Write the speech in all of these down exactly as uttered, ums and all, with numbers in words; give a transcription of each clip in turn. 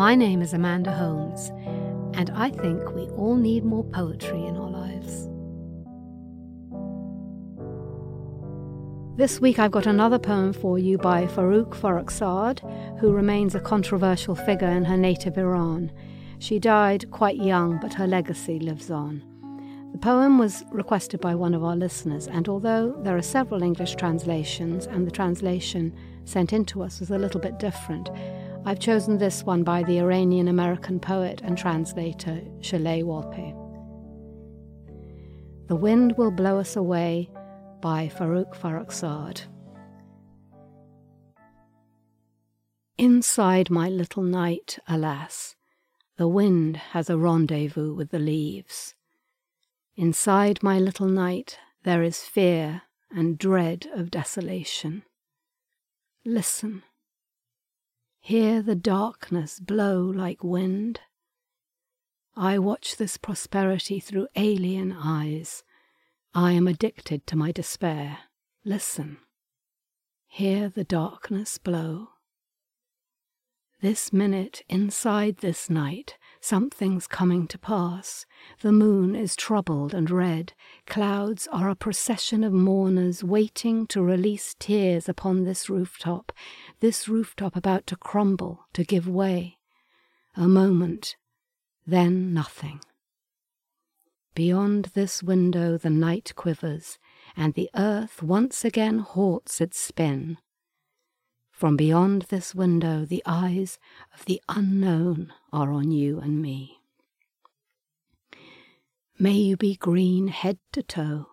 My name is Amanda Holmes, and I think we all need more poetry in our lives. This week I've got another poem for you by Forugh Farrokhzad, who remains a controversial figure in her native Iran. She died quite young, but her legacy lives on. The poem was requested by one of our listeners, and although there are several English translations and the translation sent in to us was a little bit different, I've chosen this one by the Iranian-American poet and translator Sholeh Wolpe. The Wind Will Blow Us Away by Forugh Farrokhzad. Inside my little night, alas, the wind has a rendezvous with the leaves. Inside my little night there is fear and dread of desolation. Listen. Hear the darkness blow like wind. I watch this prosperity through alien eyes. I am addicted to my despair. Listen. Hear the darkness blow. This minute, inside this night, something's coming to pass. The moon is troubled and red. Clouds are a procession of mourners waiting to release tears upon this rooftop, this rooftop about to crumble, to give way. A moment, then nothing. Beyond this window the night quivers, and the earth once again halts its spin. From beyond this window, the eyes of the unknown are on you and me. May you be green head to toe.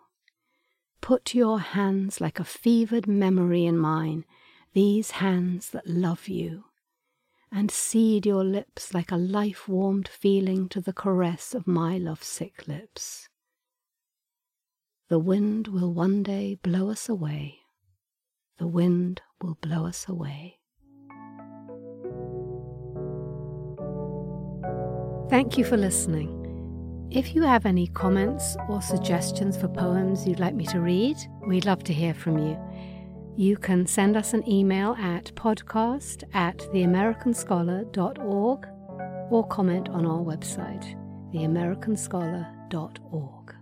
Put your hands like a fevered memory in mine, these hands that love you, and seed your lips like a life-warmed feeling to the caress of my lovesick lips. The wind will one day blow us away. The wind will blow us away. Thank you for listening. If you have any comments or suggestions for poems you'd like me to read, we'd love to hear from you. You can send us an email at podcast at theamericanscholar.org or comment on our website, theamericanscholar dot org.